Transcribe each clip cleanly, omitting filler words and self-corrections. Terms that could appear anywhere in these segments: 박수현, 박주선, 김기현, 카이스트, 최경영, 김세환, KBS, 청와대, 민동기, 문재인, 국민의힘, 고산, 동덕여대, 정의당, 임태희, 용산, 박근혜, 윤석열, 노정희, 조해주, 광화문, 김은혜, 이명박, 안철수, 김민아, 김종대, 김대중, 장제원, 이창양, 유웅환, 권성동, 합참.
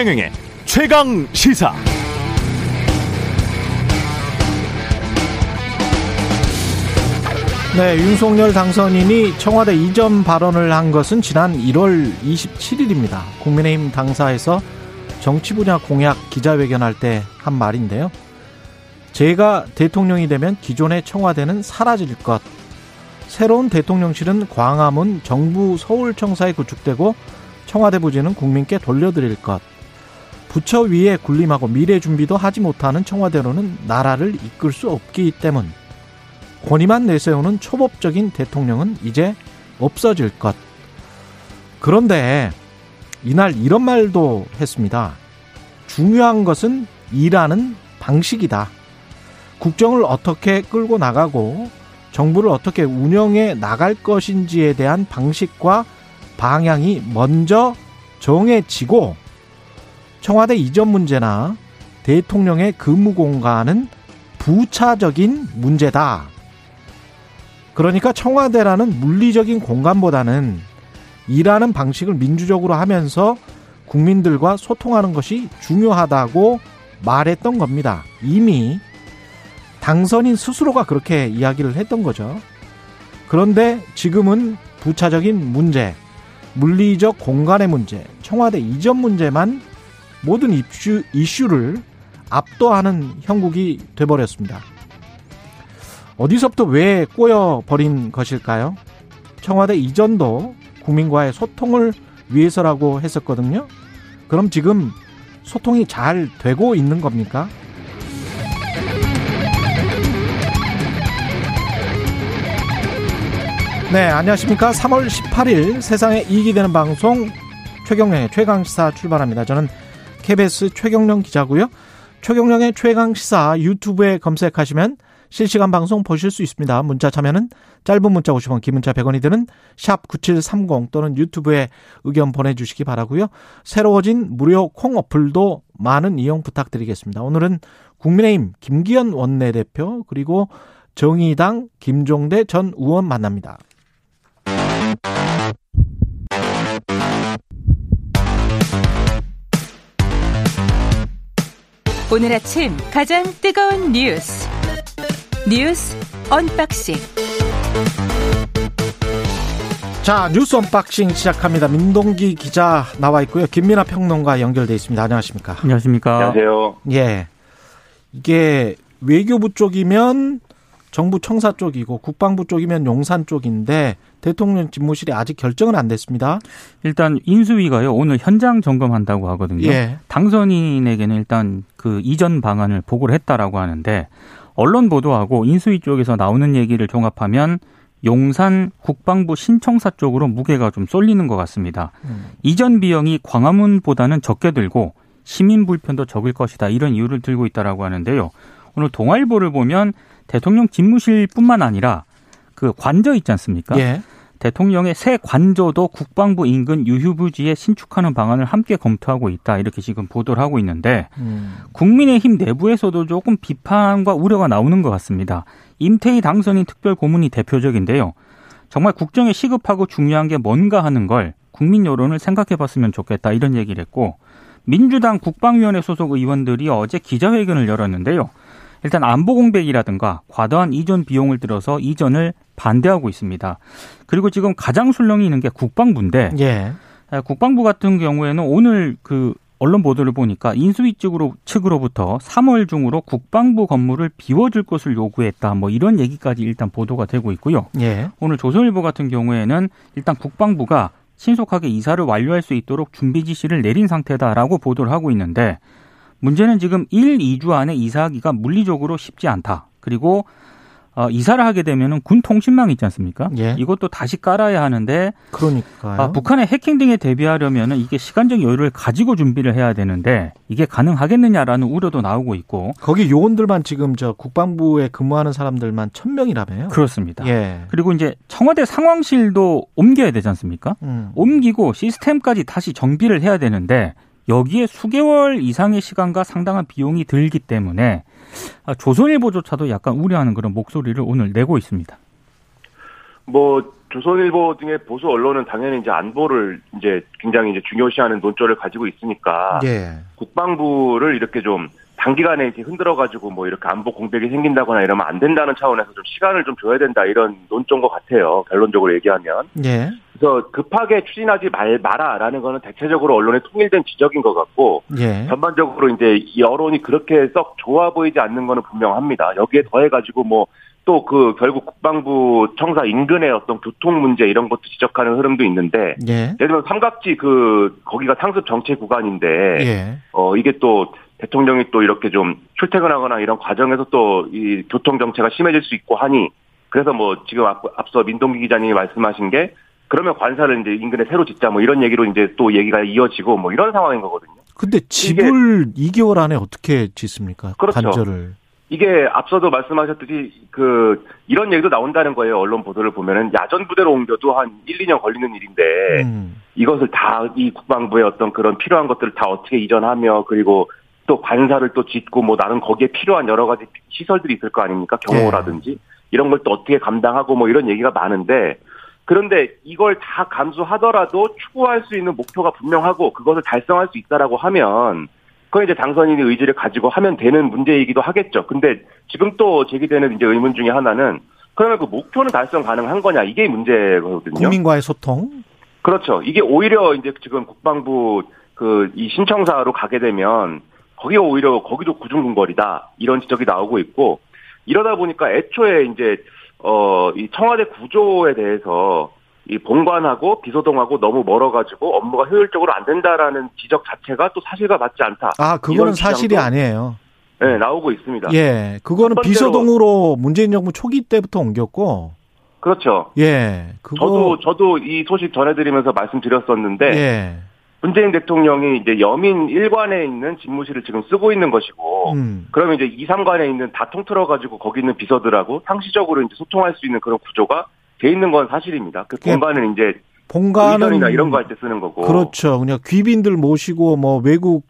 최경영의 최강시사. 네, 윤석열 당선인이 청와대 이전 발언을 한 것은 지난 1월 27일입니다. 국민의힘 당사에서 정치 분야 공약 기자회견할 때 한 말인데요. 제가 대통령이 되면 기존의 청와대는 사라질 것, 새로운 대통령실은 광화문 정부 서울청사에 구축되고 청와대 부지는 국민께 돌려드릴 것, 부처 위에 군림하고 미래 준비도 하지 못하는 청와대로는 나라를 이끌 수 없기 때문, 권위만 내세우는 초법적인 대통령은 이제 없어질 것. 그런데 이날 이런 말도 했습니다. 중요한 것은 일하는 방식이다. 국정을 어떻게 끌고 나가고 정부를 어떻게 운영해 나갈 것인지에 대한 방식과 방향이 먼저 정해지고 청와대 이전 문제나 대통령의 근무 공간은 부차적인 문제다. 그러니까 청와대라는 물리적인 공간보다는 일하는 방식을 민주적으로 하면서 국민들과 소통하는 것이 중요하다고 말했던 겁니다. 이미 당선인 스스로가 그렇게 이야기를 했던 거죠. 그런데 지금은 부차적인 문제, 물리적 공간의 문제, 청와대 이전 문제만 모든 이슈를 압도하는 형국이 돼버렸습니다. 어디서부터 왜 꼬여버린 것일까요? 청와대 이전도 국민과의 소통을 위해서라고 했었거든요. 그럼 지금 소통이 잘 되고 있는 겁니까? 네, 안녕하십니까. 3월 18일 세상에 이익이 되는 방송 최경영의 최강시사 출발합니다. 저는 KBS 최경영 기자고요. 최경영의 최강시사 유튜브에 검색하시면 실시간 방송 보실 수 있습니다. 문자 참여는 짧은 문자 50원, 긴 문자 100원이 드는 샵 9730 또는 유튜브에 의견 보내주시기 바라고요. 새로워진 무료 콩 어플도 많은 이용 부탁드리겠습니다. 오늘은 국민의힘 김기현 원내대표 그리고 정의당 김종대 전 의원 만납니다. 오늘 아침 가장 뜨거운 뉴스 언박싱. 자, 뉴스 언박싱 시작합니다. 민동기 기자 나와 있고요. 김민아 평론가 연결돼 있습니다. 안녕하십니까? 안녕하십니까? 안녕하세요. 예, 이게 외교부 쪽이면 정부 청사 쪽이고 국방부 쪽이면 용산 쪽인데 대통령 집무실이 아직 결정은 안 됐습니다. 일단 인수위가요, 오늘 현장 점검한다고 하거든요. 예. 당선인에게는 일단 그 이전 방안을 보고를 했다라고 하는데 언론 보도하고 인수위 쪽에서 나오는 얘기를 종합하면 용산 국방부 신청사 쪽으로 무게가 좀 쏠리는 것 같습니다. 이전 비용이 광화문보다는 적게 들고 시민 불편도 적을 것이다, 이런 이유를 들고 있다라고 하는데요. 오늘 동아일보를 보면 대통령 집무실뿐만 아니라 그 관저 있지 않습니까? 예. 대통령의 새 관저도 국방부 인근 유휴부지에 신축하는 방안을 함께 검토하고 있다, 이렇게 지금 보도를 하고 있는데 국민의힘 내부에서도 조금 비판과 우려가 나오는 것 같습니다. 임태희 당선인 특별고문이 대표적인데요. 정말 국정에 시급하고 중요한 게 뭔가 하는 걸 국민 여론을 생각해봤으면 좋겠다, 이런 얘기를 했고, 민주당 국방위원회 소속 의원들이 어제 기자회견을 열었는데요. 일단 안보 공백이라든가 과도한 이전 비용을 들어서 이전을 반대하고 있습니다. 그리고 지금 가장 술렁이 있는 게 국방부인데, 예. 국방부 같은 경우에는 오늘 그 언론 보도를 보니까 인수위 측으로부터 3월 중으로 국방부 건물을 비워줄 것을 요구했다, 뭐 이런 얘기까지 일단 보도가 되고 있고요. 예. 오늘 조선일보 같은 경우에는 일단 국방부가 신속하게 이사를 완료할 수 있도록 준비 지시를 내린 상태다라고 보도를 하고 있는데, 문제는 지금 1, 2주 안에 이사하기가 물리적으로 쉽지 않다. 그리고 이사를 하게 되면 군 통신망 있지 않습니까? 예. 이것도 다시 깔아야 하는데, 그러니까요. 북한의 해킹 등에 대비하려면 이게 시간적 여유를 가지고 준비를 해야 되는데 이게 가능하겠느냐라는 우려도 나오고 있고, 거기 요원들만 지금 저 국방부에 근무하는 사람들만 1,000명이라며요? 그렇습니다. 예. 그리고 이제 청와대 상황실도 옮겨야 되지 않습니까? 옮기고 시스템까지 다시 정비를 해야 되는데 여기에 수개월 이상의 시간과 상당한 비용이 들기 때문에 조선일보조차도 약간 우려하는 그런 목소리를 오늘 내고 있습니다. 뭐 조선일보 등의 보수 언론은 당연히 이제 안보를 이제 굉장히 이제 중요시하는 논조를 가지고 있으니까 예. 국방부를 이렇게 좀 단기간에 이렇게 흔들어가지고 뭐 이렇게 안보 공백이 생긴다거나 이러면 안 된다는 차원에서 좀 시간을 좀 줘야 된다 이런 논조인 것 같아요. 결론적으로 얘기하면. 예. 그래서 급하게 추진하지 마라라는 거는 대체적으로 언론의 통일된 지적인 것 같고 예. 전반적으로 이제 여론이 그렇게 썩 좋아 보이지 않는 거는 분명합니다. 여기에 더해가지고 뭐 또 그 결국 국방부 청사 인근의 어떤 교통 문제 이런 것도 지적하는 흐름도 있는데 예. 예를 들면 삼각지 그 거기가 상습 정체 구간인데 예. 이게 또 대통령이 또 이렇게 좀 출퇴근하거나 이런 과정에서 또 이 교통 정체가 심해질 수 있고 하니 그래서 뭐 지금 앞서 민동기 기자님이 말씀하신 게 그러면 관사를 이제 인근에 새로 짓자 뭐 이런 얘기로 이제 또 얘기가 이어지고 뭐 이런 상황인 거거든요. 근데 집을 2개월 안에 어떻게 짓습니까? 그렇죠. 관절을. 이게 앞서도 말씀하셨듯이 그 이런 얘기도 나온다는 거예요. 언론 보도를 보면은 야전 부대로 옮겨도 한 1, 2년 걸리는 일인데 이것을 다 이 국방부의 어떤 그런 필요한 것들을 다 어떻게 이전하며 그리고 또 관사를 또 짓고 뭐 나는 거기에 필요한 여러 가지 시설들이 있을 거 아닙니까? 경호라든지 예. 이런 걸 또 어떻게 감당하고 뭐 이런 얘기가 많은데 그런데 이걸 다 감수하더라도 추구할 수 있는 목표가 분명하고 그것을 달성할 수 있다라고 하면 그건 이제 당선인의 의지를 가지고 하면 되는 문제이기도 하겠죠. 근데 지금 또 제기되는 이제 의문 중에 하나는 그러면 그 목표는 달성 가능한 거냐 이게 문제거든요. 국민과의 소통? 그렇죠. 이게 오히려 이제 지금 국방부 그 이 신청사로 가게 되면 거기가 오히려 거기도 구중궁궐이다 이런 지적이 나오고 있고 이러다 보니까 애초에 이제 이 청와대 구조에 대해서 이 본관하고 비서동하고 너무 멀어가지고 업무가 효율적으로 안 된다라는 지적 자체가 또 사실과 맞지 않다. 아, 그거는 사실이 아니에요. 네, 나오고 있습니다. 예, 그거는 비서동으로 문재인 정부 초기 때부터 옮겼고. 그렇죠. 예, 그거. 저도 이 소식 전해드리면서 말씀드렸었는데. 예. 문재인 대통령이 이제 여민 1관에 있는 집무실을 지금 쓰고 있는 것이고, 그러면 이제 2, 3관에 있는 다 통틀어가지고 거기 있는 비서들하고 상시적으로 이제 소통할 수 있는 그런 구조가 돼 있는 건 사실입니다. 그 공간은 이제 공간이나 이런 거 할 때 쓰는 거고. 그렇죠. 그냥 귀빈들 모시고 뭐 외국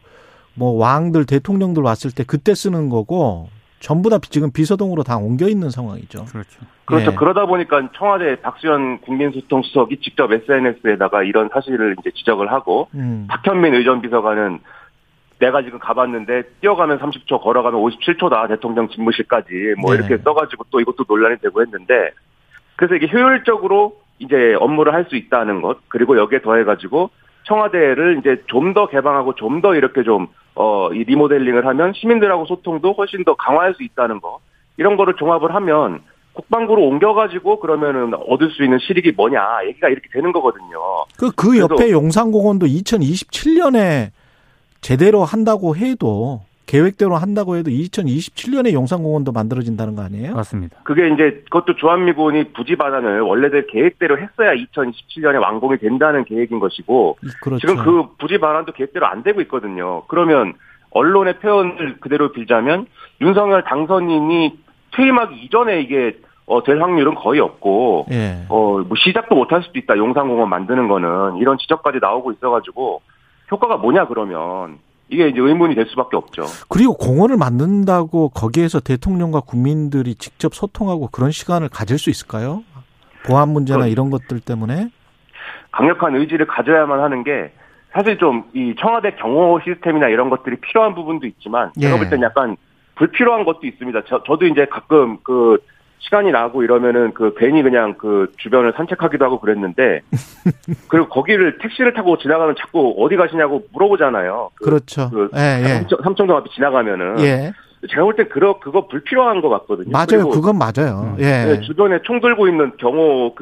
뭐 왕들 대통령들 왔을 때 그때 쓰는 거고 전부 다 지금 비서동으로 다 옮겨 있는 상황이죠. 그렇죠. 그렇죠. 예. 그러다 보니까 청와대 박수현 국민소통수석이 직접 SNS에다가 이런 사실을 이제 지적을 하고 박현민 의전비서관은 내가 지금 가봤는데 뛰어가면 30초 걸어가면 57초다 대통령 집무실까지 뭐 예. 이렇게 써가지고 또 이것도 논란이 되고 했는데. 그래서 이게 효율적으로 이제 업무를 할 수 있다는 것, 그리고 여기에 더해가지고 청와대를 이제 좀 더 개방하고 좀 더 이렇게 좀, 이 리모델링을 하면 시민들하고 소통도 훨씬 더 강화할 수 있다는 것, 이런 거를 종합을 하면 국방부로 옮겨가지고 그러면은 얻을 수 있는 실익이 뭐냐, 얘기가 이렇게 되는 거거든요. 그 옆에 용산공원도 2027년에 제대로 한다고 해도 계획대로 한다고 해도 2027년에 용산공원도 만들어진다는 거 아니에요? 맞습니다. 그게 이제 그것도 주한미군이 부지 반환을 원래대로 계획대로 했어야 2027년에 완공이 된다는 계획인 것이고 그렇죠. 지금 그 부지 반환도 계획대로 안 되고 있거든요. 그러면 언론의 표현을 그대로 빌자면 윤석열 당선인이 퇴임하기 이전에 이게 될 확률은 거의 없고 예. 뭐 시작도 못할 수도 있다. 용산공원 만드는 거는 이런 지적까지 나오고 있어가지고 효과가 뭐냐 그러면. 이게 이제 의문이 될 수밖에 없죠. 그리고 공원을 만든다고 거기에서 대통령과 국민들이 직접 소통하고 그런 시간을 가질 수 있을까요? 보안 문제나 이런 것들 때문에? 강력한 의지를 가져야만 하는 게 사실 좀 이 청와대 경호 시스템이나 이런 것들이 필요한 부분도 있지만 제가 볼 땐 약간 불필요한 것도 있습니다. 저도 이제 가끔 그 시간이 나고 이러면은 그 괜히 그냥 그 주변을 산책하기도 하고 그랬는데 그리고 거기를 택시를 타고 지나가면 자꾸 어디 가시냐고 물어보잖아요. 그렇죠. 삼청동 앞에 지나가면은 예. 제가 볼 때 그거 불필요한 것 같거든요. 맞아요. 그건 맞아요. 예. 주변에 총 들고 있는 경호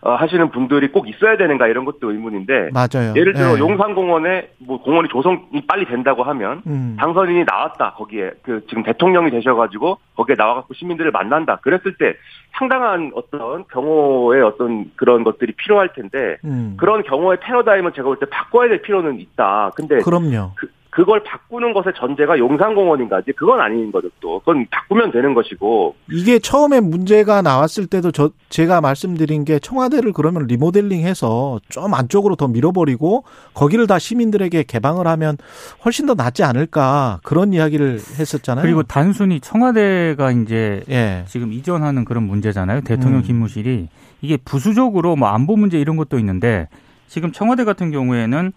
하시는 분들이 꼭 있어야 되는가 이런 것도 의문인데. 맞아요. 예를 들어 예. 용산공원에 뭐 공원이 조성이 빨리 된다고 하면 당선인이 나왔다 거기에 그 지금 대통령이 되셔가지고 거기에 나와갖고 시민들을 만난다. 그랬을 때 상당한 어떤 경호의 어떤 그런 것들이 필요할 텐데 그런 경호의 패러다임을 제가 볼 때 바꿔야 될 필요는 있다. 근데 그럼요. 그걸 바꾸는 것의 전제가 용산공원인가지 그건 아닌 거죠. 또 그건 바꾸면 되는 것이고. 이게 처음에 문제가 나왔을 때도 제가 말씀드린 게 청와대를 그러면 리모델링해서 좀 안쪽으로 더 밀어버리고 거기를 다 시민들에게 개방을 하면 훨씬 더 낫지 않을까 그런 이야기를 했었잖아요. 그리고 단순히 청와대가 이제 예. 지금 이전하는 그런 문제잖아요. 대통령 집무실이 이게 부수적으로 뭐 안보 문제 이런 것도 있는데 지금 청와대 같은 경우에는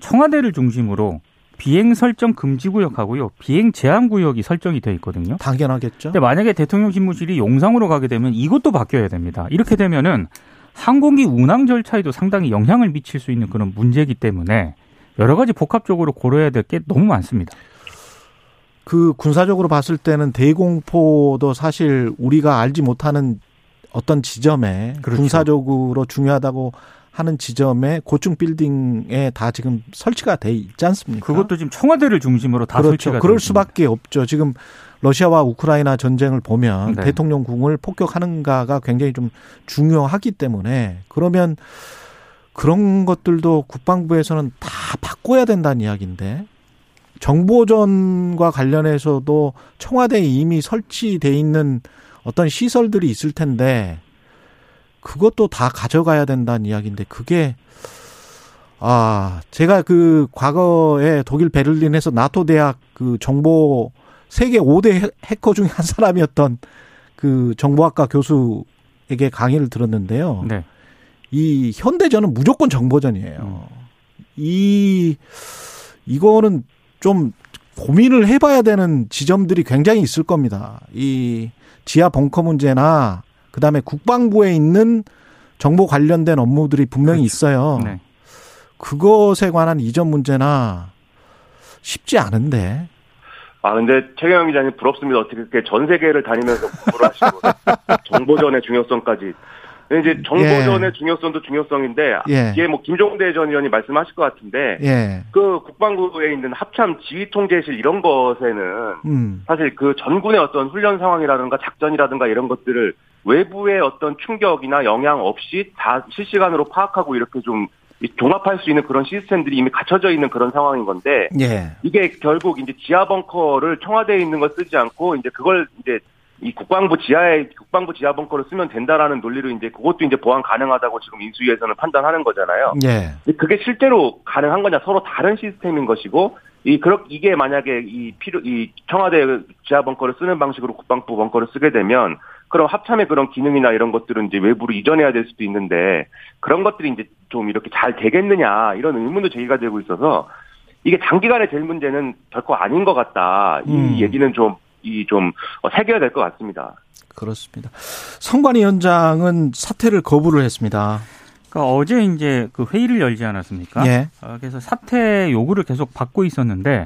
청와대를 중심으로 비행 설정 금지 구역하고요. 비행 제한 구역이 설정이 되어 있거든요. 당연하겠죠. 근데 만약에 대통령 집무실이 용산으로 가게 되면 이것도 바뀌어야 됩니다. 이렇게 되면은 항공기 운항 절차에도 상당히 영향을 미칠 수 있는 그런 문제이기 때문에 여러 가지 복합적으로 고려해야 될 게 너무 많습니다. 그 군사적으로 봤을 때는 대공포도 사실 우리가 알지 못하는 어떤 지점에 그렇죠. 군사적으로 중요하다고 하는 지점에 고층 빌딩에 다 지금 설치가 돼 있지 않습니까? 그것도 지금 청와대를 중심으로 다 그렇죠. 설치가 그럴 수밖에 없죠. 지금 러시아와 우크라이나 전쟁을 보면 네. 대통령궁을 폭격하는가가 굉장히 좀 중요하기 때문에 그러면 그런 것들도 국방부에서는 다 바꿔야 된다는 이야기인데 정보전과 관련해서도 청와대에 이미 설치돼 있는 어떤 시설들이 있을 텐데 그것도 다 가져가야 된다는 이야기인데 그게 제가 그 과거에 독일 베를린에서 나토 대학 그 정보 세계 5대 해커 중에 한 사람이었던 그 정보학과 교수에게 강의를 들었는데요. 네. 이 현대전은 무조건 정보전이에요. 이거는 좀 고민을 해봐야 되는 지점들이 굉장히 있을 겁니다. 이 지하 벙커 문제나 그다음에 국방부에 있는 정보 관련된 업무들이 분명히 그렇죠. 있어요. 네. 그것에 관한 이전 문제나 쉽지 않은데. 근데 최경영 기자님 부럽습니다. 어떻게 그렇게 전 세계를 다니면서 공부를 하시고 정보전의 중요성까지. 이제 정보전의 예. 중요성도 중요성인데 예. 뒤에 뭐 김종대 전 의원이 말씀하실 것 같은데 예. 그 국방부에 있는 합참 지휘통제실 이런 것에는 사실 그 전군의 어떤 훈련 상황이라든가 작전이라든가 이런 것들을 외부의 어떤 충격이나 영향 없이 다 실시간으로 파악하고 이렇게 좀 종합할 수 있는 그런 시스템들이 이미 갖춰져 있는 그런 상황인 건데 예. 이게 결국 이제 지하 벙커를 청와대에 있는 걸 쓰지 않고 이제 그걸 이제 이 국방부 지하 벙커를 쓰면 된다라는 논리로 이제 그것도 이제 보완 가능하다고 지금 인수위에서는 판단하는 거잖아요. 예. 그게 실제로 가능한 거냐 서로 다른 시스템인 것이고 이게 만약에 이 청와대 지하 벙커를 쓰는 방식으로 국방부 벙커를 쓰게 되면 그럼 합참의 그런 기능이나 이런 것들은 이제 외부로 이전해야 될 수도 있는데 그런 것들이 이제 좀 이렇게 잘 되겠느냐 이런 의문도 제기가 되고 있어서 이게 장기간에 될 문제는 결코 아닌 것 같다. 이 얘기는 좀 새겨야 될 것 같습니다. 그렇습니다. 성관이 위원장은 사퇴를 거부를 했습니다. 그러니까 어제 이제 그 회의를 열지 않았습니까? 예. 그래서 사퇴 요구를 계속 받고 있었는데.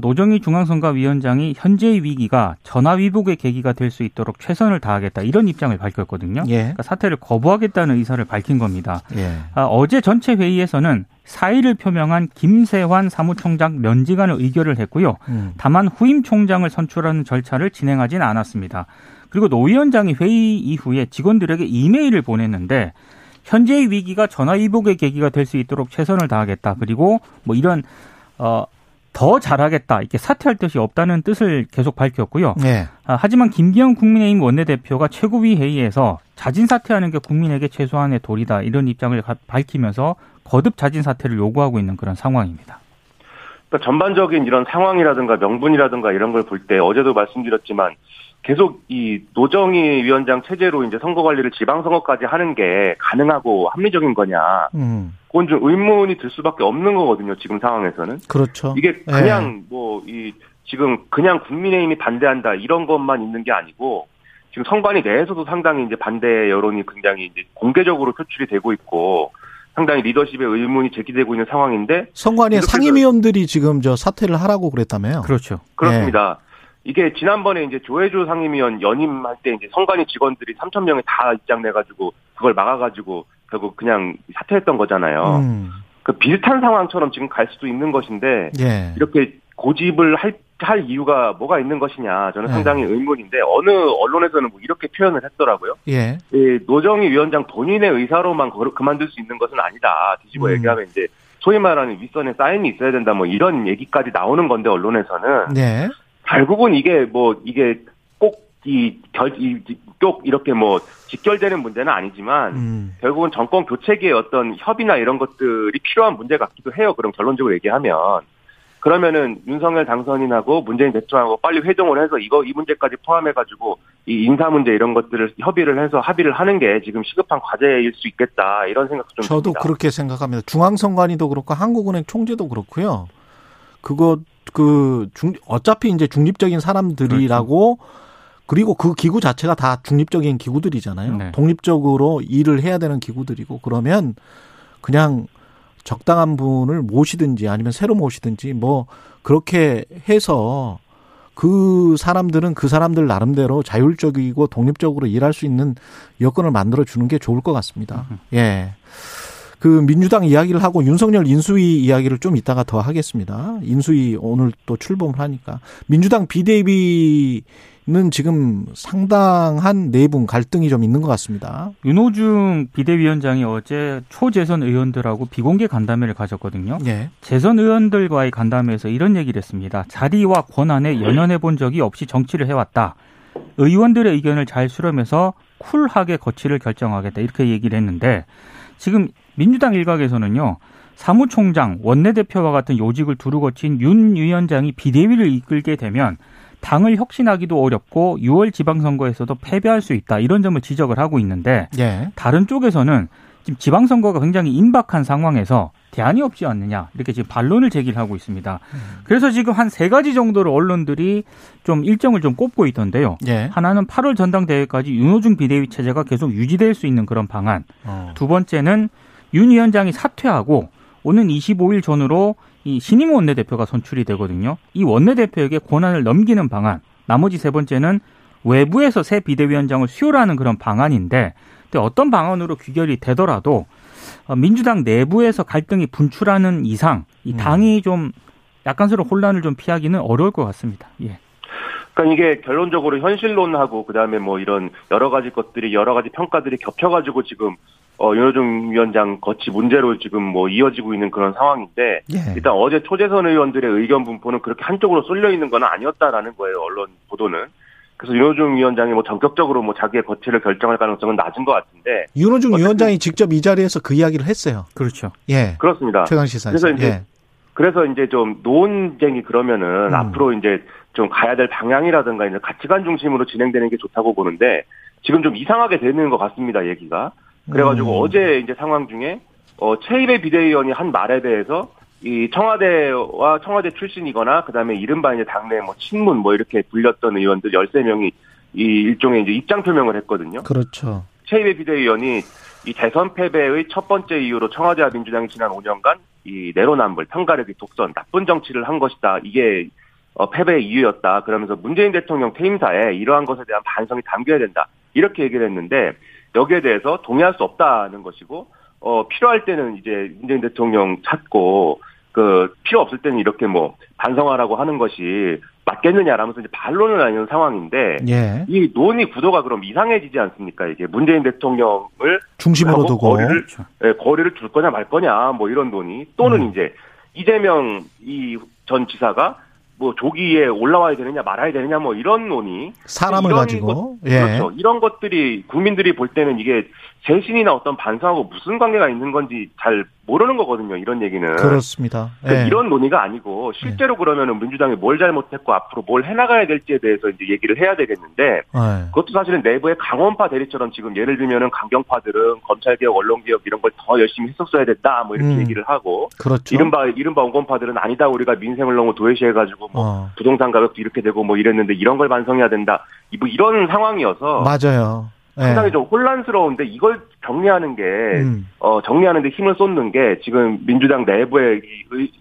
노정희 중앙선관위원장이 현재의 위기가 전화위복의 계기가 될 수 있도록 최선을 다하겠다 이런 입장을 밝혔거든요. 예. 그러니까 사퇴를 거부하겠다는 의사를 밝힌 겁니다. 예. 어제 전체 회의에서는 사의를 표명한 김세환 사무총장 면직안을 의결을 했고요. 다만 후임 총장을 선출하는 절차를 진행하진 않았습니다. 그리고 노 위원장이 회의 이후에 직원들에게 이메일을 보냈는데 현재의 위기가 전화위복의 계기가 될 수 있도록 최선을 다하겠다. 그리고 뭐 이런 더 잘하겠다. 이렇게 사퇴할 뜻이 없다는 뜻을 계속 밝혔고요. 네. 하지만 김기현 국민의힘 원내대표가 최고위 회의에서 자진 사퇴하는 게 국민에게 최소한의 도리다. 이런 입장을 밝히면서 거듭 자진 사퇴를 요구하고 있는 그런 상황입니다. 그러니까 전반적인 이런 상황이라든가 명분이라든가 이런 걸 볼 때 어제도 말씀드렸지만 계속 이 노정희 위원장 체제로 이제 선거 관리를 지방 선거까지 하는 게 가능하고 합리적인 거냐. 그건 좀 의문이 들 수밖에 없는 거거든요. 지금 상황에서는. 그렇죠. 이게 그냥 지금 그냥 국민의힘이 반대한다 이런 것만 있는 게 아니고 지금 선관위 내에서도 상당히 이제 반대 여론이 굉장히 이제 공개적으로 표출이 되고 있고 상당히 리더십의 의문이 제기되고 있는 상황인데 선관위 상임위원들이 지금 저 사퇴를 하라고 그랬다며요. 그렇죠. 그렇습니다. 예. 이게 지난번에 이제 조해주 상임위원 연임할 때 이제 선관위 직원들이 3,000명이 다 입장 내가지고 그걸 막아가지고 결국 그냥 사퇴했던 거잖아요. 그 비슷한 상황처럼 지금 갈 수도 있는 것인데 예. 이렇게 고집을 할 이유가 뭐가 있는 것이냐 저는 상당히 예. 의문인데 어느 언론에서는 뭐 이렇게 표현을 했더라고요. 예. 노정희 위원장 본인의 의사로만 그만둘 수 있는 것은 아니다. 뒤집어 얘기하면 이제 소위 말하는 윗선에 사인이 있어야 된다, 뭐 이런 얘기까지 나오는 건데 언론에서는 네. 결국은 이게 꼭 이렇게 뭐 직결되는 문제는 아니지만 결국은 정권 교체기의 어떤 협의나 이런 것들이 필요한 문제 같기도 해요. 그럼 결론적으로 얘기하면. 그러면은 윤석열 당선인하고 문재인 대통령하고 빨리 회동을 해서 이 문제까지 포함해가지고 이 인사 문제 이런 것들을 협의를 해서 합의를 하는 게 지금 시급한 과제일 수 있겠다 이런 생각도 좀 저도 듭니다. 그렇게 생각합니다. 중앙선관위도 그렇고 한국은행 총재도 그렇고요. 어차피 이제 중립적인 사람들이라고 그렇죠. 그리고 그 기구 자체가 다 중립적인 기구들이잖아요. 네. 독립적으로 일을 해야 되는 기구들이고 그러면 그냥 적당한 분을 모시든지 아니면 새로 모시든지 뭐 그렇게 해서 그 사람들은 그 사람들 나름대로 자율적이고 독립적으로 일할 수 있는 여건을 만들어 주는 게 좋을 것 같습니다. 예. 그 민주당 이야기를 하고 윤석열 인수위 이야기를 좀 이따가 더 하겠습니다. 인수위 오늘 또 출범을 하니까. 민주당 비대위 는 지금 상당한 내분 갈등이 좀 있는 것 같습니다. 윤호중 비대위원장이 어제 초재선 의원들하고 비공개 간담회를 가졌거든요. 네. 재선 의원들과의 간담회에서 이런 얘기를 했습니다. 자리와 권한에 연연해 본 적이 없이 정치를 해왔다. 의원들의 의견을 잘 수렴해서 쿨하게 거취를 결정하겠다. 이렇게 얘기를 했는데 지금 민주당 일각에서는요. 사무총장, 원내대표와 같은 요직을 두루 거친 윤 위원장이 비대위를 이끌게 되면 당을 혁신하기도 어렵고 6월 지방선거에서도 패배할 수 있다. 이런 점을 지적을 하고 있는데 예. 다른 쪽에서는 지금 지방선거가 굉장히 임박한 상황에서 대안이 없지 않느냐. 이렇게 지금 반론을 제기를 하고 있습니다. 그래서 지금 한 세 가지 정도로 언론들이 좀 일정을 좀 꼽고 있던데요. 예. 하나는 8월 전당대회까지 윤호중 비대위 체제가 계속 유지될 수 있는 그런 방안. 두 번째는 윤 위원장이 사퇴하고 오는 25일 전후로 이 신임 원내대표가 선출이 되거든요. 이 원내대표에게 권한을 넘기는 방안. 나머지 세 번째는 외부에서 새 비대위원장을 수요하는 그런 방안인데 어떤 방안으로 귀결이 되더라도 민주당 내부에서 갈등이 분출하는 이상 이 당이 좀 약간 서로 혼란을 좀 피하기는 어려울 것 같습니다. 예. 그러니까 이게 결론적으로 현실론하고 그다음에 뭐 이런 여러 가지 것들이 여러 가지 평가들이 겹쳐가지고 지금 윤호중 위원장 거치 문제로 지금 뭐 이어지고 있는 그런 상황인데 예. 일단 어제 초재선 의원들의 의견 분포는 그렇게 한쪽으로 쏠려 있는 건 아니었다라는 거예요. 언론 보도는. 그래서 윤호중 위원장이 뭐 전격적으로 뭐 자기의 거취를 결정할 가능성은 낮은 것 같은데 윤호중 위원장이 직접 이 자리에서 그 이야기를 했어요. 그렇죠. 예. 그렇습니다. 최강 시사에서. 그래서 이제 좀 논쟁이 그러면은 앞으로 이제 좀 가야 될 방향이라든가 이제 가치관 중심으로 진행되는 게 좋다고 보는데 지금 좀 이상하게 되는 것 같습니다. 얘기가. 그래가지고 어제 이제 상황 중에 최입의 비대위원이 한 말에 대해서 이 청와대와 청와대 출신이거나 그다음에 이른바 이제 당내 뭐 친문 뭐 이렇게 불렸던 의원들 13명이 이 일종의 이제 입장 표명을 했거든요. 그렇죠. 최입의 비대위원이 이 대선 패배의 첫 번째 이유로 청와대와 민주당이 지난 5년간 이 내로남불, 편가르기, 독선, 나쁜 정치를 한 것이다. 이게 패배의 이유였다. 그러면서 문재인 대통령 퇴임사에 이러한 것에 대한 반성이 담겨야 된다. 이렇게 얘기를 했는데. 여기에 대해서 동의할 수 없다는 것이고 필요할 때는 이제 문재인 대통령 찾고 그 필요 없을 때는 이렇게 뭐 반성하라고 하는 것이 맞겠느냐라면서 이제 반론을 나누는 상황인데 예. 이 논의 구도가 그럼 이상해지지 않습니까? 이게 문재인 대통령을 중심으로 두고 거리를 둘 거냐 말 거냐 뭐 이런 논의 또는 이제 이재명 이 전 지사가 뭐 조기에 올라와야 되느냐 말아야 되느냐 뭐 이런 논의 사람을 이런 가지고 예. 그렇죠. 이런 것들이 국민들이 볼 때는 이게 재신이나 어떤 반성하고 무슨 관계가 있는 건지 잘 모르는 거거든요. 이런 얘기는 그렇습니다. 그러니까 예. 이런 논의가 아니고 실제로 예. 그러면은 민주당이 뭘 잘못했고 앞으로 뭘 해나가야 될지에 대해서 이제 얘기를 해야 되겠는데 예. 그것도 사실은 내부의 강원파 대리처럼 지금 예를 들면은 강경파들은 검찰개혁, 언론개혁 이런 걸 더 열심히 했었어야 됐다 뭐 이렇게 얘기를 하고 그렇죠. 이른바 온건파들은 아니다 우리가 민생을 너무 도외시해가지고 뭐 부동산 가격도 이렇게 되고 뭐 이랬는데 이런 걸 반성해야 된다 뭐 이런 상황이어서 맞아요. 상당히 좀 혼란스러운데 이걸 정리하는 게 정리하는 데 힘을 쏟는 게 지금 민주당 내부에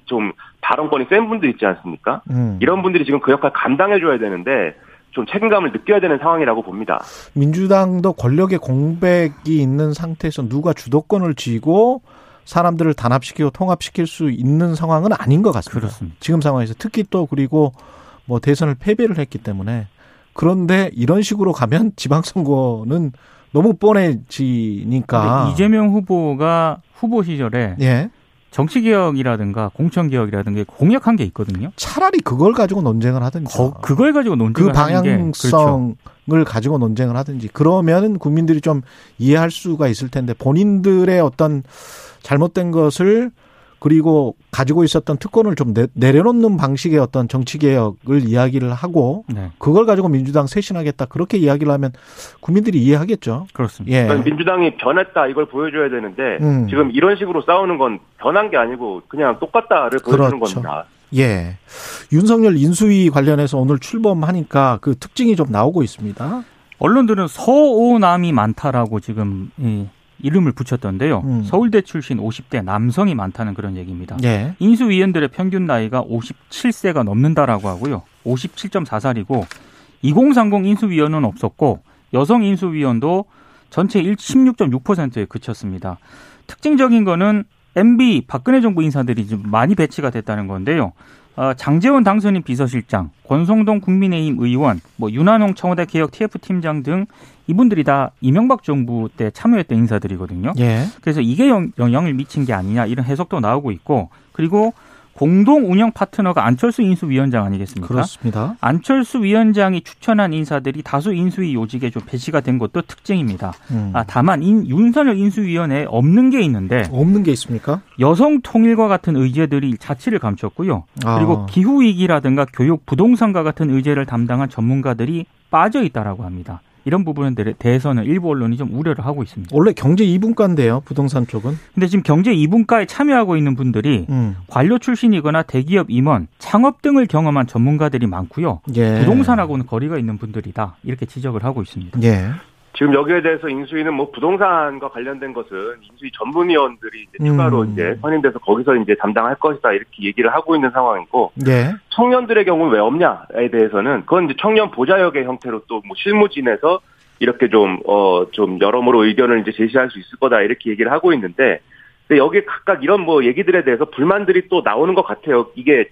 좀 발언권이 센 분들 있지 않습니까? 이런 분들이 지금 그 역할 감당해줘야 되는데 좀 책임감을 느껴야 되는 상황이라고 봅니다. 민주당도 권력의 공백이 있는 상태에서 누가 주도권을 쥐고 사람들을 단합시키고 통합시킬 수 있는 상황은 아닌 것 같습니다. 그렇습니다. 지금 상황에서 특히 또 그리고 뭐 대선을 패배를 했기 때문에 그런데 이런 식으로 가면 지방선거는 너무 뻔해지니까. 이재명 후보가 후보 시절에 예. 정치개혁이라든가 공천개혁이라든가 공약한 게 있거든요. 차라리 그걸 가지고 논쟁을 하든지. 그걸 가지고 논쟁을 그 하는 게. 그 방향성을 그렇죠. 가지고 논쟁을 하든지. 그러면은 국민들이 좀 이해할 수가 있을 텐데 본인들의 어떤 잘못된 것을 그리고 가지고 있었던 특권을 좀 내려놓는 방식의 어떤 정치개혁을 이야기를 하고 네. 그걸 가지고 민주당 쇄신하겠다 그렇게 이야기를 하면 국민들이 이해하겠죠. 그렇습니다. 예. 그러니까 민주당이 변했다 이걸 보여줘야 되는데 지금 이런 식으로 싸우는 건 변한 게 아니고 그냥 똑같다를 보여주는 그렇죠. 겁니다. 예. 윤석열 인수위 관련해서 오늘 출범하니까 그 특징이 좀 나오고 있습니다. 언론들은 서오남이 많다라고 지금 이름을 붙였던데요. 서울대 출신 50대 남성이 많다는 그런 얘기입니다. 예. 인수위원들의 평균 나이가 57세가 넘는다라고 하고요. 57.4살이고 2030 인수위원은 없었고 여성 인수위원도 전체 16.6%에 그쳤습니다. 특징적인 거는 MB 박근혜 정부 인사들이 좀 많이 배치가 됐다는 건데요. 장제원 당선인 비서실장, 권성동 국민의힘 의원, 윤한홍 청와대 개혁 TF팀장 등 이분들이 다 이명박 정부 때 참여했던 인사들이거든요. 예. 그래서 이게 영향을 미친 게 아니냐 이런 해석도 나오고 있고 그리고 공동 운영 파트너가 안철수 인수위원장 아니겠습니까? 그렇습니다. 안철수 위원장이 추천한 인사들이 다수 인수위 요직에 좀 배치가 된 것도 특징입니다. 다만 윤석열 인수위원회에 없는 게 있는데 없는 게 있습니까? 여성 통일과 같은 의제들이 자치를 감췄고요. 그리고 기후위기라든가 교육, 부동산과 같은 의제를 담당한 전문가들이 빠져 있다라고 합니다. 이런 부분에 대해서는 일부 언론이 좀 우려를 하고 있습니다. 원래 경제 2분과인데요, 부동산 쪽은. 근데 지금 경제 2분과에 참여하고 있는 분들이 관료 출신이거나 대기업 임원, 창업 등을 경험한 전문가들이 많고요. 예. 부동산하고는 거리가 있는 분들이다. 이렇게 지적을 하고 있습니다. 예. 지금 여기에 대해서 인수위는 부동산과 관련된 것은 인수위 전문위원들이 추가로 선임돼서 거기서 담당할 것이다 이렇게 얘기를 하고 있는 상황이고 네. 청년들의 경우는 왜 없냐에 대해서는 그건 이제 청년 보좌역의 형태로 또 실무진에서 이렇게 좀 여러모로 의견을 이제 제시할 수 있을 거다 이렇게 얘기를 하고 있는데 근데 여기 각각 이런 얘기들에 대해서 불만들이 또 나오는 것 같아요. 이게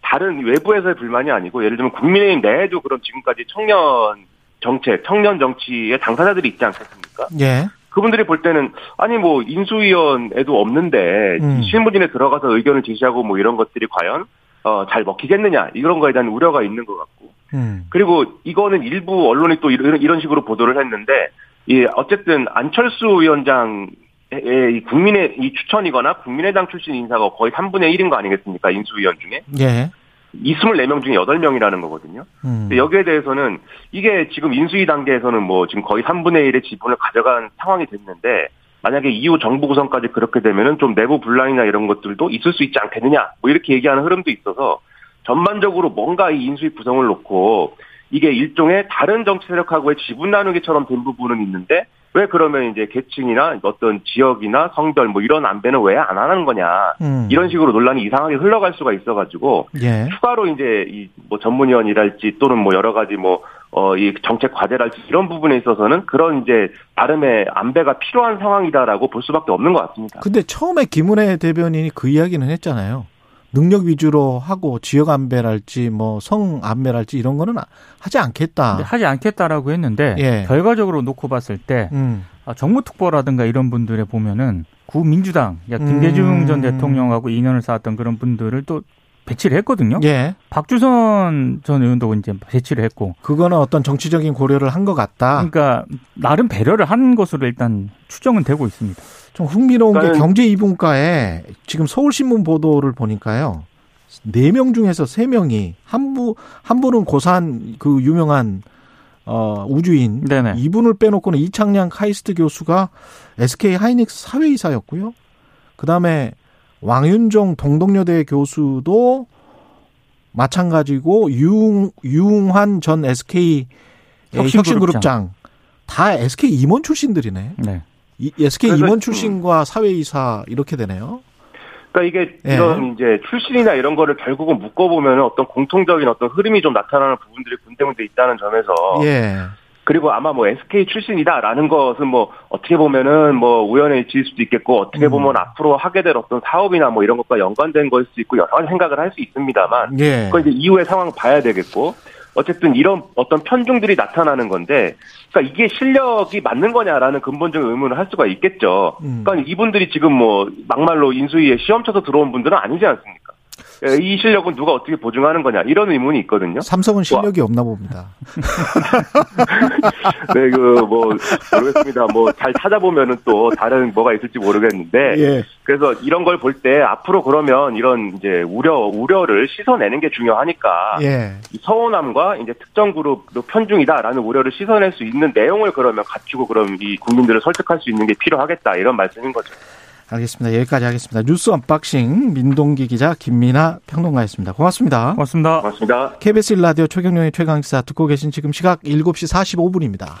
다른 외부에서의 불만이 아니고 예를 들면 국민의힘 내에도 그럼 지금까지 청년 정치의 당사자들이 있지 않겠습니까? 예. 그분들이 볼 때는 아니 인수위원회도 없는데 실무진에 들어가서 의견을 제시하고 이런 것들이 과연 잘 먹히겠느냐 이런 거에 대한 우려가 있는 것 같고 그리고 이거는 일부 언론이 또 이런 식으로 보도를 했는데 어쨌든 안철수 위원장의 국민의 이 추천이거나 국민의당 출신 인사가 거의 3분의 1인 거 아니겠습니까? 인수위원 중에. 예. 이 24명 중에 8명이라는 거거든요. 근데 여기에 대해서는 이게 지금 인수위 단계에서는 지금 거의 3분의 1의 지분을 가져간 상황이 됐는데 만약에 이후 정부 구성까지 그렇게 되면은 좀 내부 분란이나 이런 것들도 있을 수 있지 않겠느냐 이렇게 얘기하는 흐름도 있어서 전반적으로 뭔가 이 인수위 구성을 놓고 이게 일종의 다른 정치 세력하고의 지분 나누기처럼 된 부분은 있는데 왜 그러면 이제 계층이나 어떤 지역이나 성별 이런 안배는 왜 안 하는 거냐 이런 식으로 논란이 이상하게 흘러갈 수가 있어가지고 예. 추가로 이제 전문위원이랄지 또는 여러 가지 이 정책 과제랄지 이런 부분에 있어서는 그런 이제 나름의 안배가 필요한 상황이다라고 볼 수밖에 없는 것 같습니다. 근데 처음에 김은혜 대변인이 그 이야기는 했잖아요. 능력 위주로 하고 지역 안배랄지 성 안배랄지 이런 거는 하지 않겠다. 하지 않겠다라고 했는데 예. 결과적으로 놓고 봤을 때 정무특보라든가 이런 분들에 보면은 민주당 김대중 전 대통령하고 인연을 쌓았던 그런 분들을 또 배치를 했거든요. 예. 박주선 전 의원도 이제 배치를 했고 그거는 어떤 정치적인 고려를 한 것 같다. 그러니까 나름 배려를 한 것으로 일단 추정은 되고 있습니다. 좀 흥미로운 게 경제 2분과에 지금 서울신문 보도를 보니까요. 4명 중에서 3명이 한 분은 고산 그 유명한 우주인 네네. 이분을 빼놓고는 이창양 카이스트 교수가 SK 하이닉스 사회이사였고요. 그다음에 왕윤종 동덕여대 교수도 마찬가지고 유웅환 전 SK 혁신그룹장 다 SK 임원 출신들이네. 네. SK 임원 출신과 사회이사 이렇게 되네요. 그러니까 이게 예. 이런 이제 출신이나 이런 거를 결국은 묶어보면 어떤 공통적인 어떤 흐름이 좀 나타나는 부분들이 군데군데 있다는 점에서 예. 그리고 아마 SK 출신이다라는 것은 어떻게 보면은 우연의 일치일 수도 있겠고 어떻게 보면 앞으로 하게 될 어떤 사업이나 이런 것과 연관된 것일 수도 있고 여러 가지 생각을 할 수 있습니다만 예. 그건 이제 이후의 상황 봐야 되겠고 어쨌든 이런 어떤 편중들이 나타나는 건데, 그러니까 이게 실력이 맞는 거냐라는 근본적인 의문을 할 수가 있겠죠. 그러니까 이분들이 지금 뭐 막말로 인수위에 시험 쳐서 들어온 분들은 아니지 않습니까? 이 실력은 누가 어떻게 보증하는 거냐 이런 의문이 있거든요. 삼성은 실력이 없나 봅니다. 네, 모르겠습니다. 잘 찾아보면은 또 다른 뭐가 있을지 모르겠는데. 예. 그래서 이런 걸 볼 때 앞으로 그러면 이런 이제 우려를 씻어내는 게 중요하니까. 예. 이 서호남과 이제 특정 그룹도 편중이다라는 우려를 씻어낼 수 있는 내용을 그러면 갖추고 그럼 이 국민들을 설득할 수 있는 게 필요하겠다 이런 말씀인 거죠. 알겠습니다. 여기까지 하겠습니다. 뉴스 언박싱 민동기 기자, 김민아 평론가였습니다. 고맙습니다. 고맙습니다. KBS 1라디오 최경영의 최강시사 듣고 계신 지금 시각 7시 45분입니다.